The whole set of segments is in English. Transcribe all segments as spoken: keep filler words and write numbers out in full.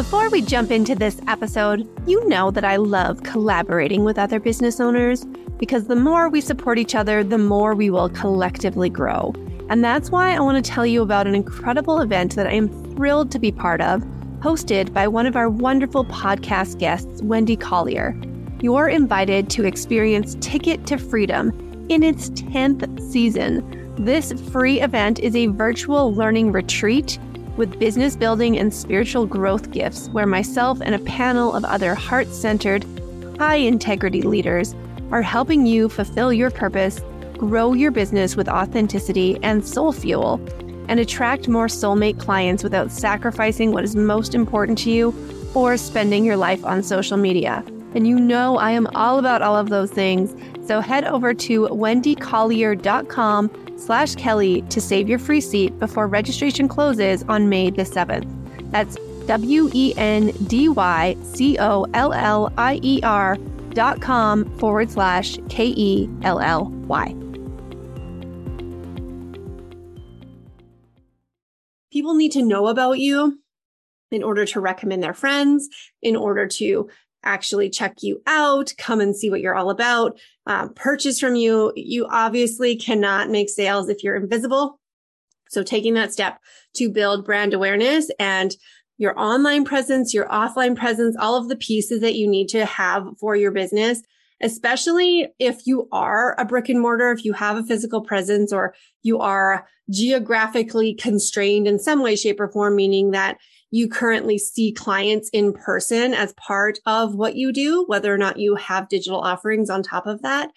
Before we jump into this episode, you know that I love collaborating with other business owners because the more we support each other, the more we will collectively grow. And that's why I want to tell you about an incredible event that I am thrilled to be part of, hosted by one of our wonderful podcast guests, Wendy Collier. You're invited to experience Ticket to Freedom in its tenth season. This free event is a virtual learning retreat with business building and spiritual growth gifts, where myself and a panel of other heart-centered, high-integrity leaders are helping you fulfill your purpose, grow your business with authenticity and soul fuel, and attract more soulmate clients without sacrificing what is most important to you or spending your life on social media. And you know I am all about all of those things, so head over to wendycollier.com slash Kelly to save your free seat before registration closes on May the seventh. That's W-E-N-D-Y-C-O-L-L-I-E-R dot com forward slash K-E-L-L-Y. People need to know about you in order to recommend their friends, in order to actually check you out, come and see what you're all about, uh, purchase from you. You obviously cannot make sales if you're invisible. So taking that step to build brand awareness and your online presence, your offline presence, all of the pieces that you need to have for your business, especially if you are a brick and mortar, if you have a physical presence, or you are geographically constrained in some way, shape, or form, meaning that you currently see clients in person as part of what you do, whether or not you have digital offerings on top of that.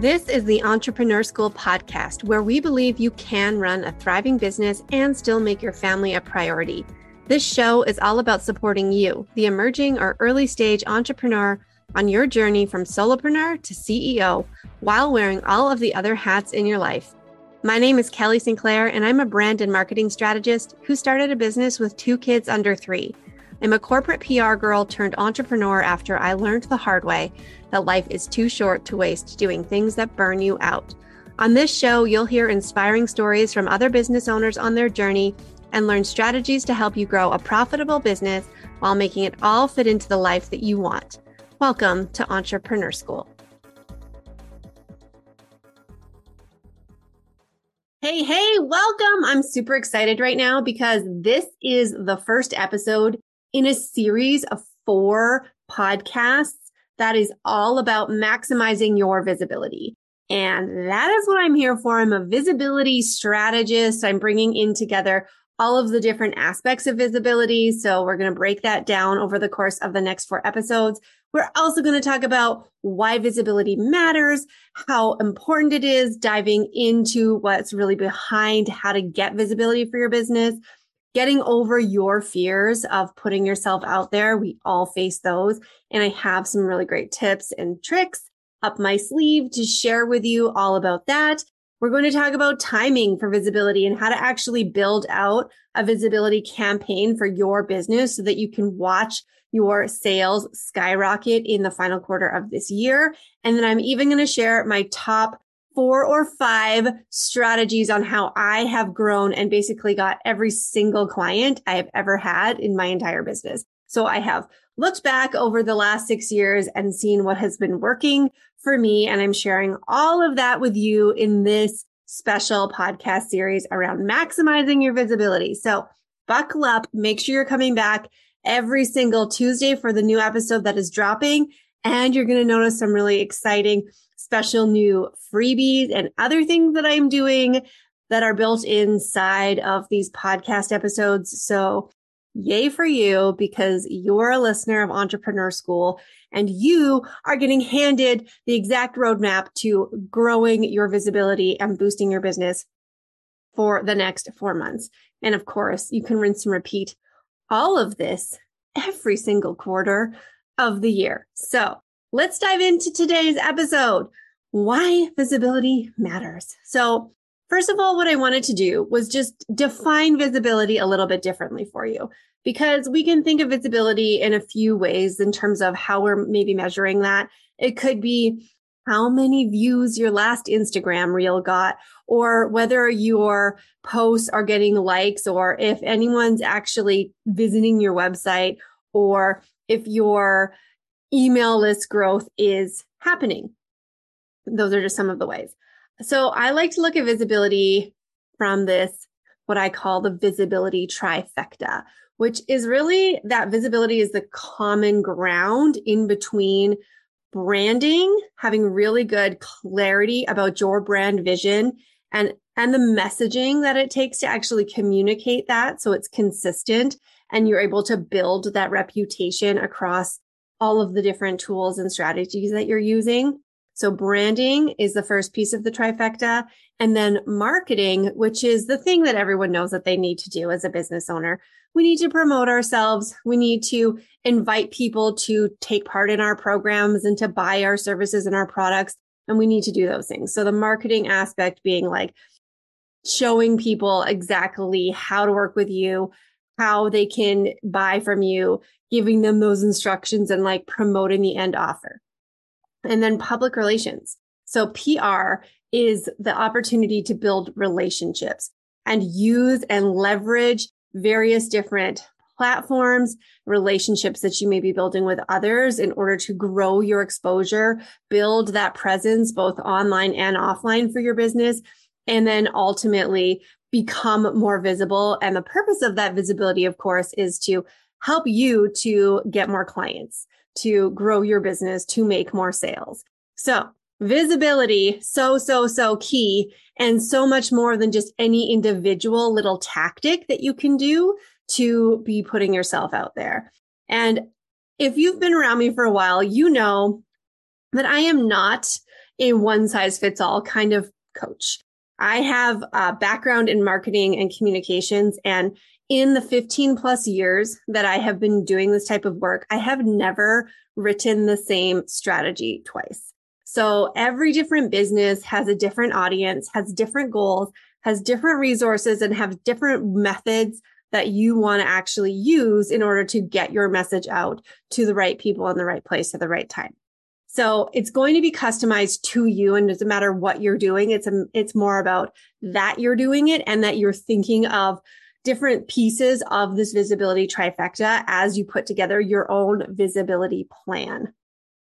This is the Entrepreneur School podcast, where we believe you can run a thriving business and still make your family a priority. This show is all about supporting you, the emerging or early stage entrepreneur, on your journey from solopreneur to C E O, while wearing all of the other hats in your life. My name is Kelly Sinclair, and I'm a brand and marketing strategist who started a business with two kids under three. I'm a corporate P R girl turned entrepreneur after I learned the hard way that life is too short to waste doing things that burn you out. On this show, you'll hear inspiring stories from other business owners on their journey and learn strategies to help you grow a profitable business while making it all fit into the life that you want. Welcome to Entrepreneur School. Hey, hey, welcome. I'm super excited right now because this is the first episode in a series of four podcasts that is all about maximizing your visibility. And that is what I'm here for. I'm a visibility strategist. I'm bringing in together all of the different aspects of visibility. So we're going to break that down over the course of the next four episodes. We're also going to talk about why visibility matters, how important it is, diving into what's really behind how to get visibility for your business, getting over your fears of putting yourself out there. We all face those. And I have some really great tips and tricks up my sleeve to share with you all about that. We're going to talk about timing for visibility and how to actually build out a visibility campaign for your business so that you can watch your sales skyrocket in the final quarter of this year. And then I'm even going to share my top four or five strategies on how I have grown and basically got every single client I have ever had in my entire business. So I have looked back over the last six years and seen what has been working for me. And I'm sharing all of that with you in this special podcast series around maximizing your visibility. So buckle up, make sure you're coming back every single Tuesday for the new episode that is dropping. And you're going to notice some really exciting special new freebies and other things that I'm doing that are built inside of these podcast episodes. So yay for you, because you're a listener of Entrepreneur School and you are getting handed the exact roadmap to growing your visibility and boosting your business for the next four months. And of course, you can rinse and repeat all of this every single quarter of the year. So let's dive into today's episode, why visibility matters. So first of all, what I wanted to do was just define visibility a little bit differently for you, because we can think of visibility in a few ways in terms of how we're maybe measuring that. It could be how many views your last Instagram reel got, or whether your posts are getting likes, or if anyone's actually visiting your website, or if your email list growth is happening. Those are just some of the ways. So I like to look at visibility from this, what I call the visibility trifecta, which is really that visibility is the common ground in between branding, having really good clarity about your brand vision and, and the messaging that it takes to actually communicate that. So it's consistent and you're able to build that reputation across all of the different tools and strategies that you're using. So branding is the first piece of the trifecta. And then marketing, which is the thing that everyone knows that they need to do as a business owner. We need to promote ourselves. We need to invite people to take part in our programs and to buy our services and our products. And we need to do those things. So the marketing aspect being like showing people exactly how to work with you, how they can buy from you, giving them those instructions and like promoting the end offer. And then public relations. So P R is the opportunity to build relationships and use and leverage various different platforms, relationships that you may be building with others in order to grow your exposure, build that presence both online and offline for your business, and then ultimately become more visible. And the purpose of that visibility, of course, is to help you to get more clients, to grow your business, to make more sales. So visibility, so, so, so key, and so much more than just any individual little tactic that you can do to be putting yourself out there. And if you've been around me for a while, you know that I am not a one size fits all kind of coach. I have a background in marketing and communications, and in the fifteen plus years that I have been doing this type of work, I have never written the same strategy twice. So every different business has a different audience, has different goals, has different resources, and have different methods that you want to actually use in order to get your message out to the right people in the right place at the right time. So it's going to be customized to you, and it doesn't matter what you're doing. It's a, it's more about that you're doing it and that you're thinking of different pieces of this visibility trifecta as you put together your own visibility plan.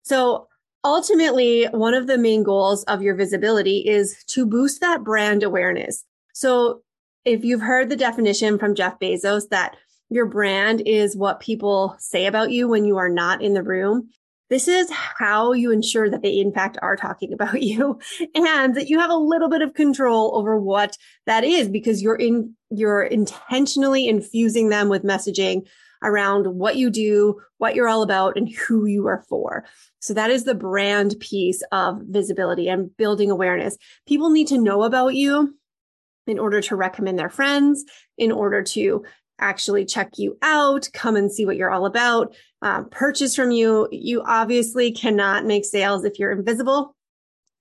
So ultimately, one of the main goals of your visibility is to boost that brand awareness. So if you've heard the definition from Jeff Bezos that your brand is what people say about you when you are not in the room, this is how you ensure that they, in fact, are talking about you and that you have a little bit of control over what that is, because you're in, you're intentionally infusing them with messaging around what you do, what you're all about, and who you are for. So that is the brand piece of visibility and building awareness. People need to know about you in order to recommend their friends, in order to actually check you out, come and see what you're all about, uh, purchase from you. You obviously cannot make sales if you're invisible.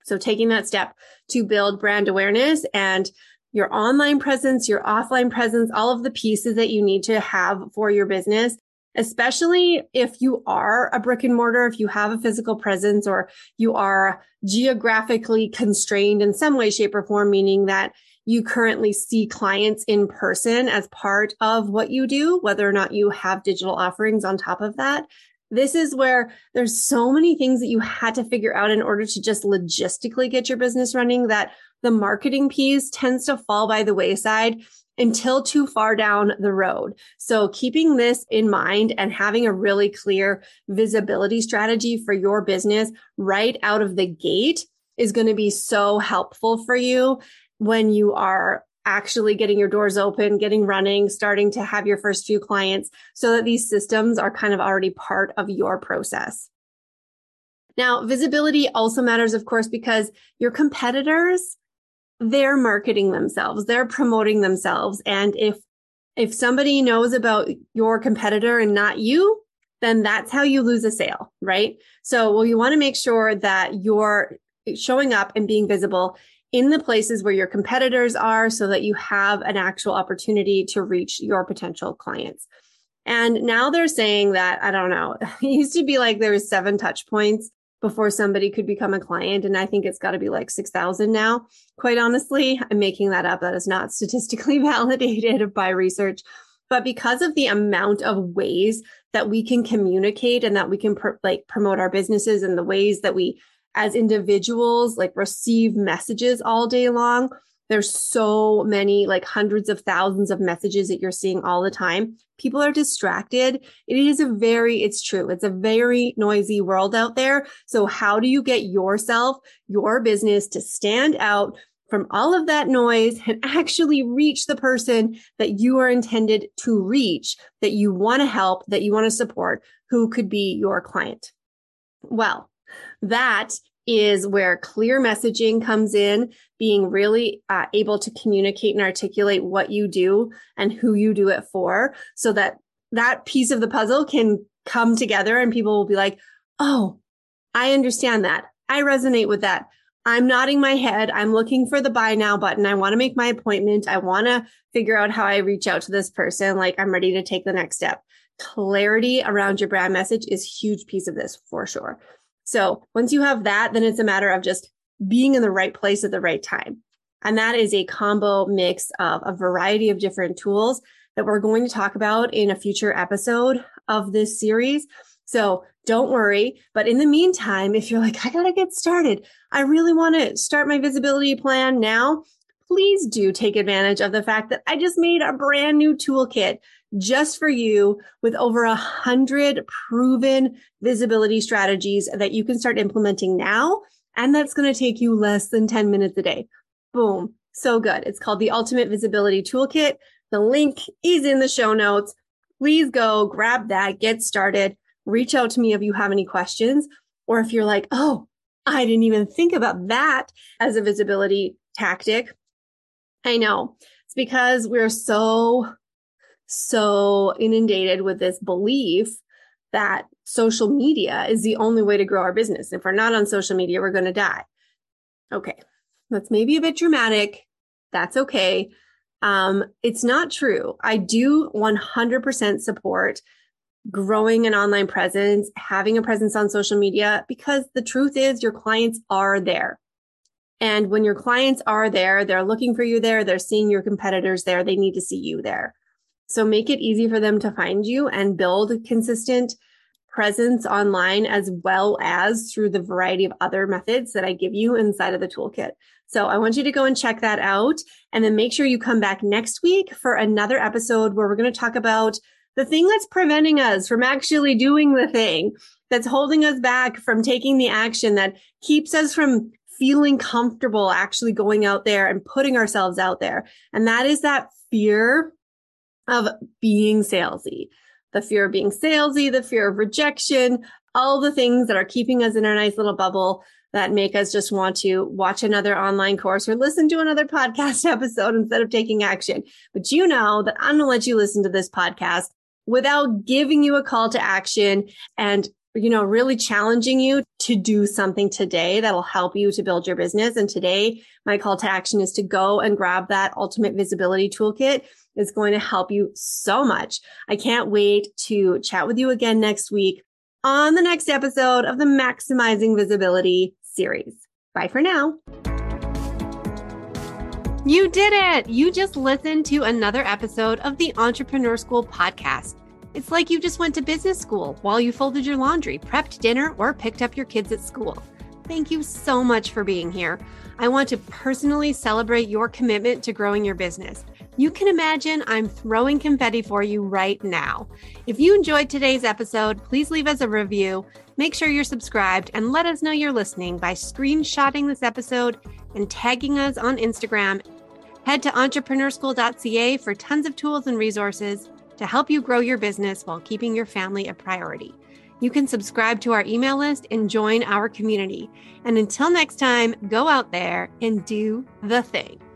So taking that step to build brand awareness and your online presence, your offline presence, all of the pieces that you need to have for your business, especially if you are a brick and mortar, if you have a physical presence, or you are geographically constrained in some way, shape, or form, meaning that you currently see clients in person as part of what you do, whether or not you have digital offerings on top of that. This is where there's so many things that you had to figure out in order to just logistically get your business running that the marketing piece tends to fall by the wayside until too far down the road. So keeping this in mind and having a really clear visibility strategy for your business right out of the gate is going to be so helpful for you when you are actually getting your doors open, getting running, starting to have your first few clients, so that these systems are kind of already part of your process. Now, visibility also matters, of course, because your competitors, they're marketing themselves, they're promoting themselves. And if, if somebody knows about your competitor and not you, then that's how you lose a sale, right? So, well, you want to make sure that you're showing up and being visible in the places where your competitors are, so that you have an actual opportunity to reach your potential clients. And now they're saying that, I don't know, it used to be like there was seven touch points before somebody could become a client. And I think it's got to be like six thousand now. Quite honestly, I'm making that up. That is not statistically validated by research. But because of the amount of ways that we can communicate and that we can pr- like promote our businesses, and the ways that we as individuals like receive messages all day long, there's so many, like hundreds of thousands of messages that you're seeing all the time. People are distracted. It is a very, it's true. It's a very noisy world out there. So how do you get yourself, your business to stand out from all of that noise and actually reach the person that you are intended to reach, that you want to help, that you want to support, who could be your client? Well, that is where clear messaging comes in, being really uh, able to communicate and articulate what you do and who you do it for, so that that piece of the puzzle can come together and people will be like, oh, I understand that. I resonate with that. I'm nodding my head. I'm looking for the buy now button. I want to make my appointment. I want to figure out how I reach out to this person. Like, I'm ready to take the next step. Clarity around your brand message is a huge piece of this for sure. So once you have that, then it's a matter of just being in the right place at the right time. And that is a combo mix of a variety of different tools that we're going to talk about in a future episode of this series. So don't worry. But in the meantime, if you're like, I got to get started, I really want to start my visibility plan now, please do take advantage of the fact that I just made a brand new toolkit just for you with over a hundred proven visibility strategies that you can start implementing now. And that's going to take you less than ten minutes a day. Boom. So good. It's called the Ultimate Visibility Toolkit. The link is in the show notes. Please go grab that, get started. Reach out to me if you have any questions, or if you're like, oh, I didn't even think about that as a visibility tactic. I know it's because we're so, so inundated with this belief that social media is the only way to grow our business. If we're not on social media, we're going to die. Okay, that's maybe a bit dramatic. That's okay. Um, it's not true. I do one hundred percent support growing an online presence, having a presence on social media, because the truth is your clients are there. And when your clients are there, they're looking for you there. They're seeing your competitors there. They need to see you there. So make it easy for them to find you and build a consistent presence online, as well as through the variety of other methods that I give you inside of the toolkit. So I want you to go and check that out, and then make sure you come back next week for another episode where we're going to talk about the thing that's preventing us from actually doing the thing that's holding us back from taking the action, that keeps us from feeling comfortable actually going out there and putting ourselves out there. And that is that fear of being salesy, the fear of being salesy, the fear of rejection, all the things that are keeping us in our nice little bubble that make us just want to watch another online course or listen to another podcast episode instead of taking action. But you know that I'm going to let you listen to this podcast without giving you a call to action and, you know, really challenging you to do something today that'll help you to build your business. And today, my call to action is to go and grab that Ultimate Visibility Toolkit. It's going to help you so much. I can't wait to chat with you again next week on the next episode of the Maximizing Visibility series. Bye for now. You did it. You just listened to another episode of the Entrepreneur School podcast. It's like you just went to business school while you folded your laundry, prepped dinner, or picked up your kids at school. Thank you so much for being here. I want to personally celebrate your commitment to growing your business. You can imagine I'm throwing confetti for you right now. If you enjoyed today's episode, please leave us a review. Make sure you're subscribed and let us know you're listening by screenshotting this episode and tagging us on Instagram. Head to entrepreneur school dot c a for tons of tools and resources to help you grow your business while keeping your family a priority. You can subscribe to our email list and join our community. And until next time, go out there and do the thing.